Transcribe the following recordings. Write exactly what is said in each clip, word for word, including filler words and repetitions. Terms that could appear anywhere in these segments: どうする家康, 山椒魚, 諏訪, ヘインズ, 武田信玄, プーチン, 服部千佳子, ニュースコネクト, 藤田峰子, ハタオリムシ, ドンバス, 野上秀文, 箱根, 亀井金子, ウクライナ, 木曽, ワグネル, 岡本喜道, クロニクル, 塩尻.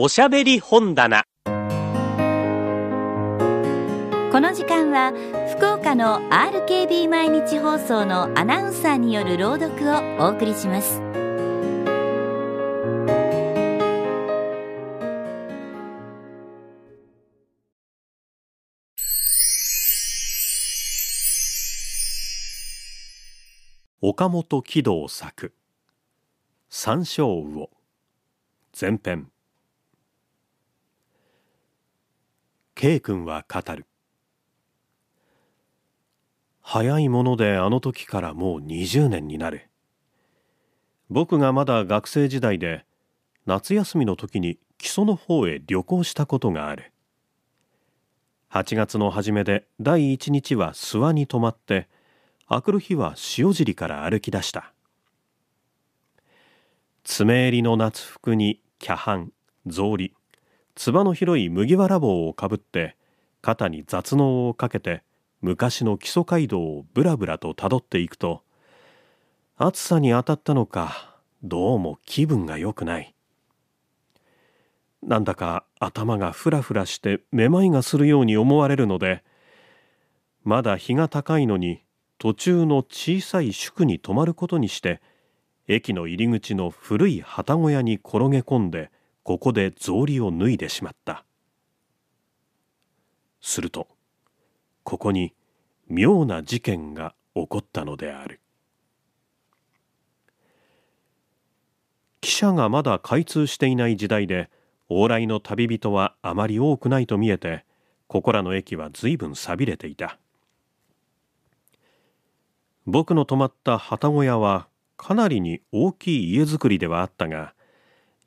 おしゃべり本棚。この時間は福岡の アールケービー 毎日放送のアナウンサーによる朗読をお送りします。岡本喜道作、山椒魚、前編。 K 君は語る。早いものであの時からもうにじゅうねんになる。僕がまだ学生時代で、夏休みの時に木曽の方へ旅行したことがある。はちがつの初めでだいいちにちは諏訪に泊まって、明くる日は塩尻から歩き出した。爪襟の夏服にキャハン、草履、つばの広い麦わら帽をかぶって、肩に雑能をかけて、昔の基礎街道をぶらぶらとたどっていくと、暑さに当たったのかどうも気分が良くない。なんだか頭がフラフラしてめまいがするように思われるので、まだ日が高いのに途中の小さい宿に泊まることにして、駅の入り口の古い旗小屋に転げ込んで、ここで草履を脱いでしまった。するとここに妙な事件が起こったのである。汽車がまだ開通していない時代で、往来の旅人はあまり多くないと見えて、ここらの駅は随分寂れていた。僕の泊まった旗小屋はかなりに大きい家造りではあったが、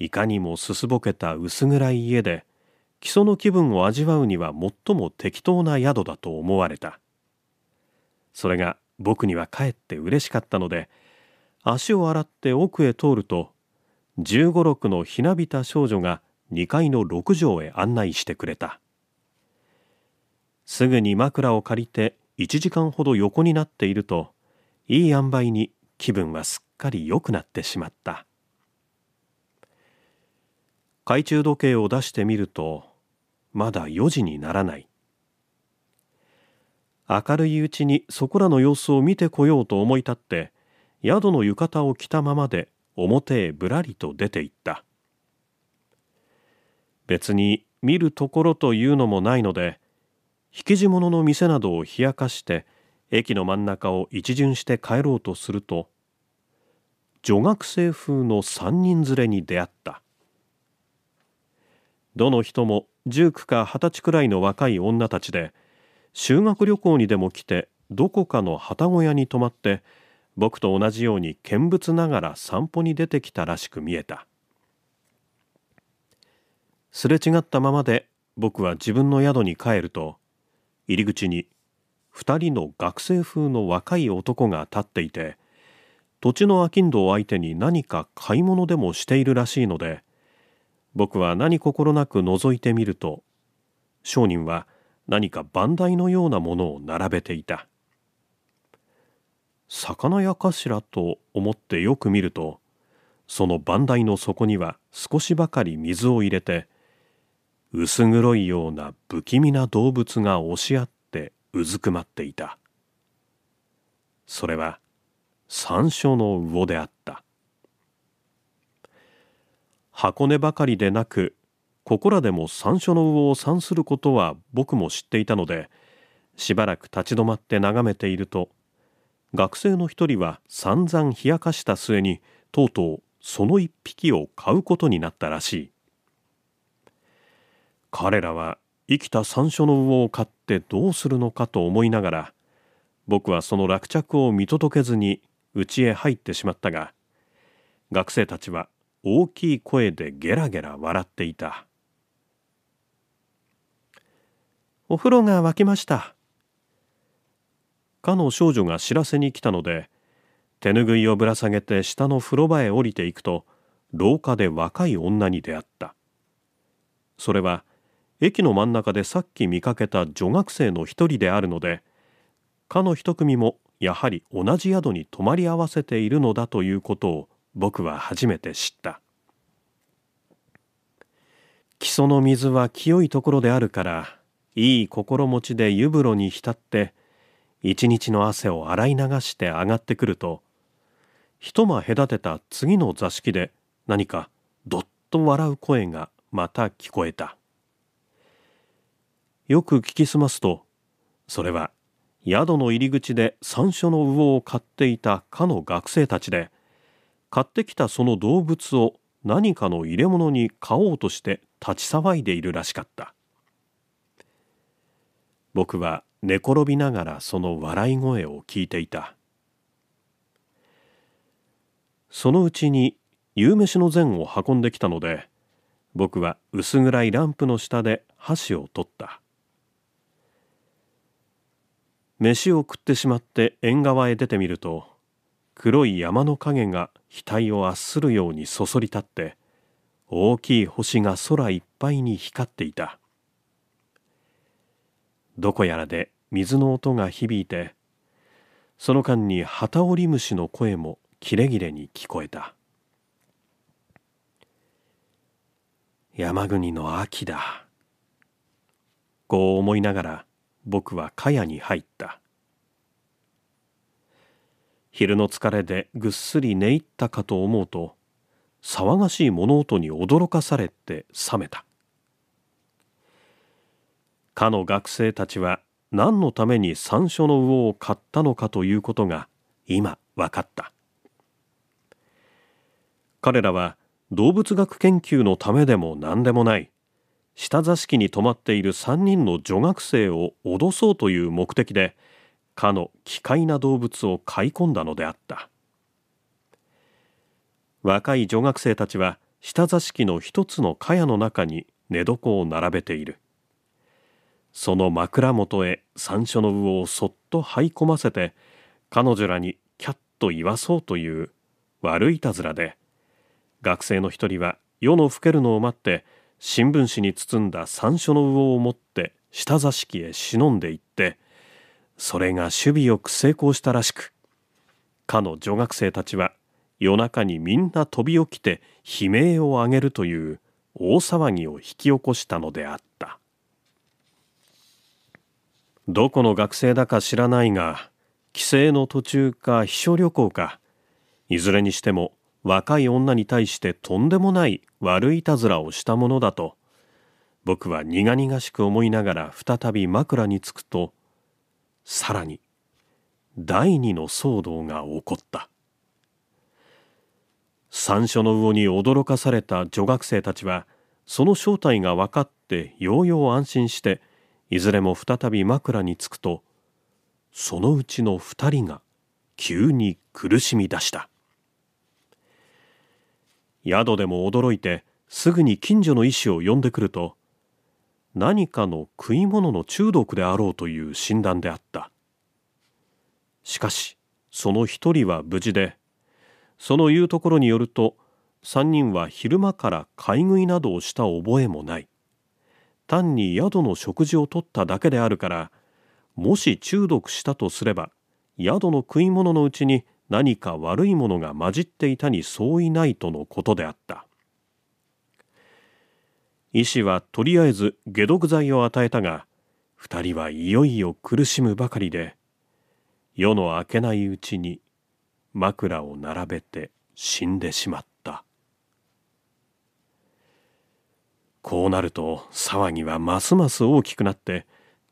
いかにもすすぼけた薄暗い家で、基礎の気分を味わうには最も適当な宿だと思われた。それが僕にはかえって嬉しかったので、足を洗って奥へ通ると、十五、六のひなびた少女がにかいの六畳へ案内してくれた。すぐに枕を借りていちじかんほど横になっていると、いい塩梅に気分はすっかり良くなってしまった。懐中時計を出してみると、まだよじにならない。明るいうちにそこらの様子を見てこようと思い立って、宿の浴衣を着たままで表へぶらりと出て行った。別に見るところというのもないので、引き地物の店などを冷やかして、駅の真ん中を一巡して帰ろうとすると、女学生風の三人連れに出会った。どの人も十九か二十歳くらいの若い女たちで、修学旅行にでも来て、どこかの旗小屋に泊まって、僕と同じように見物ながら散歩に出てきたらしく見えた。すれ違ったままで僕は自分の宿に帰ると、入り口に二人の学生風の若い男が立っていて、土地の商人を相手に何か買い物でもしているらしいので、僕は何心なく覗いてみると、商人は何か番台のようなものを並べていた。魚屋かしらと思ってよく見ると、その番台の底には少しばかり水を入れて、薄黒いような不気味な動物が押し合ってうずくまっていた。それは山椒の魚であった。箱根ばかりでなく、ここらでも山椒の魚を産することは僕も知っていたので、しばらく立ち止まって眺めていると、学生の一人は散々冷やかした末に、とうとうその一匹を買うことになったらしい。彼らは生きた山椒の魚を買ってどうするのかと思いながら、僕はその落着を見届けずに家へ入ってしまったが、学生たちは大きい声でゲラゲラ笑っていた。お風呂が沸きました。かの少女が知らせに来たので、手ぬぐいをぶら下げて下の風呂場へ降りていくと、廊下で若い女に出会った。それは駅の真ん中でさっき見かけた女学生の一人であるので、かの一組もやはり同じ宿に泊まり合わせているのだということを僕は初めて知った。木曽の水は清いところであるから、いい心持ちで湯風呂に浸って、一日の汗を洗い流して上がってくると、一間隔てた次の座敷で何かどっと笑う声がまた聞こえた。よく聞き澄ますと、それは宿の入り口で山椒の魚を買っていたかの学生たちで、買ってきたその動物を何かの入れ物に買おうとして立ち騒いでいるらしかった。僕は寝転びながらその笑い声を聞いていた。そのうちに夕飯の膳を運んできたので、僕は薄暗いランプの下で箸を取った。飯を食ってしまって縁側へ出てみると、黒い山の影が額を圧するようにそそり立って、大きい星が空いっぱいに光っていた。どこやらで水の音が響いて、その間にハタオリムシの声も切れ切れに聞こえた。山国の秋だ。こう思いながら僕は蚊帳に入った。昼の疲れでぐっすり寝入ったかと思うと、騒がしい物音に驚かされて覚めた。かの学生たちは何のために山椒の魚を買ったのかということが今分かった。彼らは動物学研究のためでも何でもない、下座敷に泊まっているさんにんの女学生を脅そうという目的で、かの奇怪な動物を買い込んだのであった。若い女学生たちは下座敷の一つの蚊帳の中に寝床を並べている。その枕元へ山椒の魚をそっと這い込ませて、彼女らにキャッと言わそうという悪いたずらで、学生の一人は夜の更けるのを待って、新聞紙に包んだ山椒の魚を持って下座敷へ忍んでいって、それが守備よく成功したらしく、かの女学生たちは夜中にみんな飛び起きて悲鳴を上げるという大騒ぎを引き起こしたのであった。どこの学生だか知らないが、帰省の途中か秘書旅行か、いずれにしても若い女に対してとんでもない悪いたずらをしたものだと、僕は苦々しく思いながら再び枕につくと、さらに第二の騒動が起こった。山椒の魚に驚かされた女学生たちは、その正体が分かってようよう安心して、いずれも再び枕につくと、そのうちの二人が急に苦しみ出した。宿でも驚いてすぐに近所の医師を呼んでくると、何かの食い物の中毒であろうという診断であった。しかしその一人は無事で、その言うところによると、三人は昼間から買い食いなどをした覚えもない。単に宿の食事をとっただけであるから、もし中毒したとすれば、宿の食い物のうちに何か悪いものが混じっていたに相違ないとのことであった。医師はとりあえず解毒剤を与えたが、二人はいよいよ苦しむばかりで、夜の明けないうちに枕を並べて死んでしまった。こうなると騒ぎはますます大きくなって、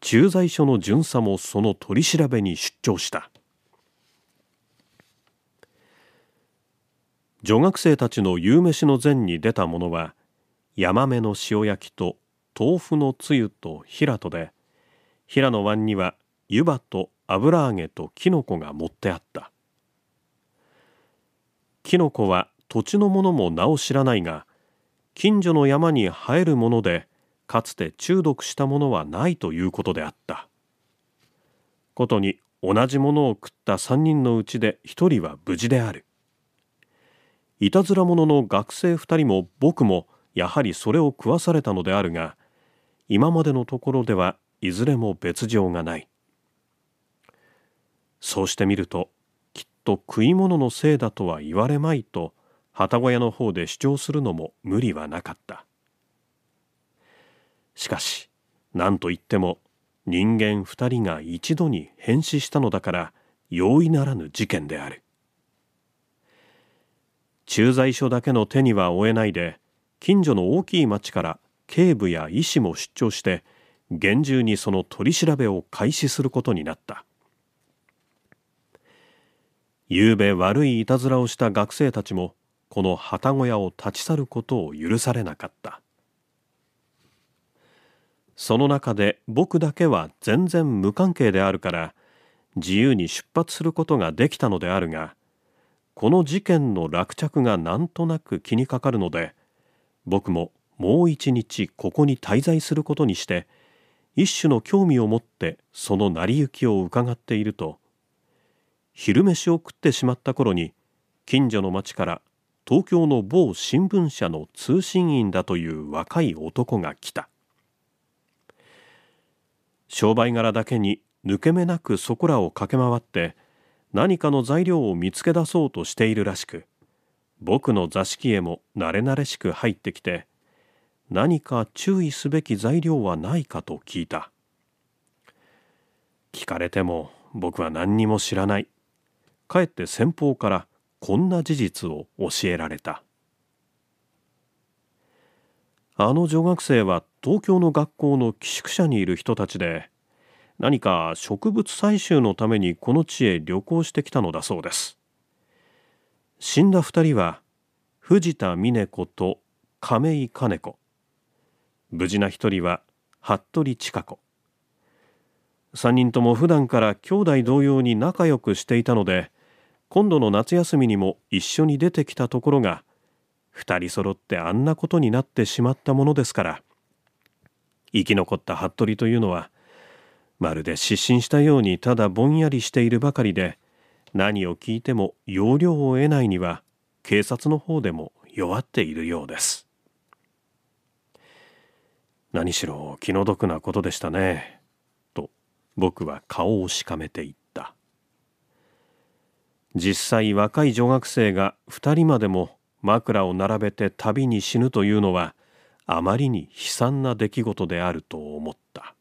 駐在所の巡査もその取り調べに出張した。女学生たちの夕飯の前に出たものは、ヤマメの塩焼きと豆腐のつゆとヒラとで、ヒラの椀には湯葉と油揚げとキノコが盛ってあった。キノコは土地のものも名を知らないが、近所の山に生えるもので、かつて中毒したものはないということであった。ことに同じものを食った三人のうちで一人は無事である。いたずら者の学生二人も僕もやはりそれを食わされたのであるが、今までのところではいずれも別状がない。そうしてみると、きっと食い物のせいだとは言われまいと、旅籠屋の方で主張するのも無理はなかった。しかし何といっても人間二人が一度に変死したのだから容易ならぬ事件である。駐在所だけの手には負えないで、近所の大きい町から警部や医師も出張して厳重にその取り調べを開始することになった。ゆうべ悪いいたずらをした学生たちもこの旗小屋を立ち去ることを許されなかった。その中で僕だけは全然無関係であるから自由に出発することができたのであるが、この事件の落着がなんとなく気にかかるので、僕ももう一日ここに滞在することにして一種の興味を持ってその成り行きを伺っていると、昼飯を食ってしまった頃に近所の町から東京の某新聞社の通信員だという若い男が来た。商売柄だけに抜け目なくそこらを駆け回って何かの材料を見つけ出そうとしているらしく、僕の座敷へも慣れ慣れしく入ってきて、何か注意すべき材料はないかと聞いた。聞かれても僕は何にも知らない。かえって先方からこんな事実を教えられた。あの女学生は東京の学校の寄宿舎にいる人たちで、何か植物採集のためにこの地へ旅行してきたのだそうです。死んだ二人は藤田峰子と亀井金子。無事な一人は服部千佳子。三人とも普段から兄弟同様に仲良くしていたので、今度の夏休みにも一緒に出てきたところが、二人揃ってあんなことになってしまったものですから、生き残った服部というのは、まるで失神したようにただぼんやりしているばかりで、何を聞いても要領を得ないには警察の方でも弱っているようです。何しろ気の毒なことでしたね、と僕は顔をしかめていった。実際若い女学生がふたりまでも枕を並べて旅に死ぬというのはあまりに悲惨な出来事であると思った。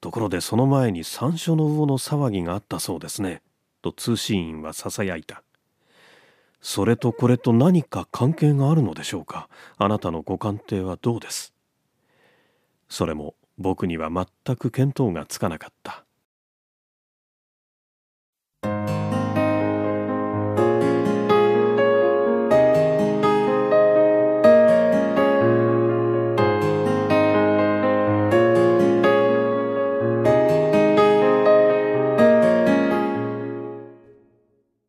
ところでその前に山椒の魚の騒ぎがあったそうですね、と通信員はささやいた。それとこれと何か関係があるのでしょうか。あなたのご鑑定はどうです。それも僕には全く見当がつかなかった。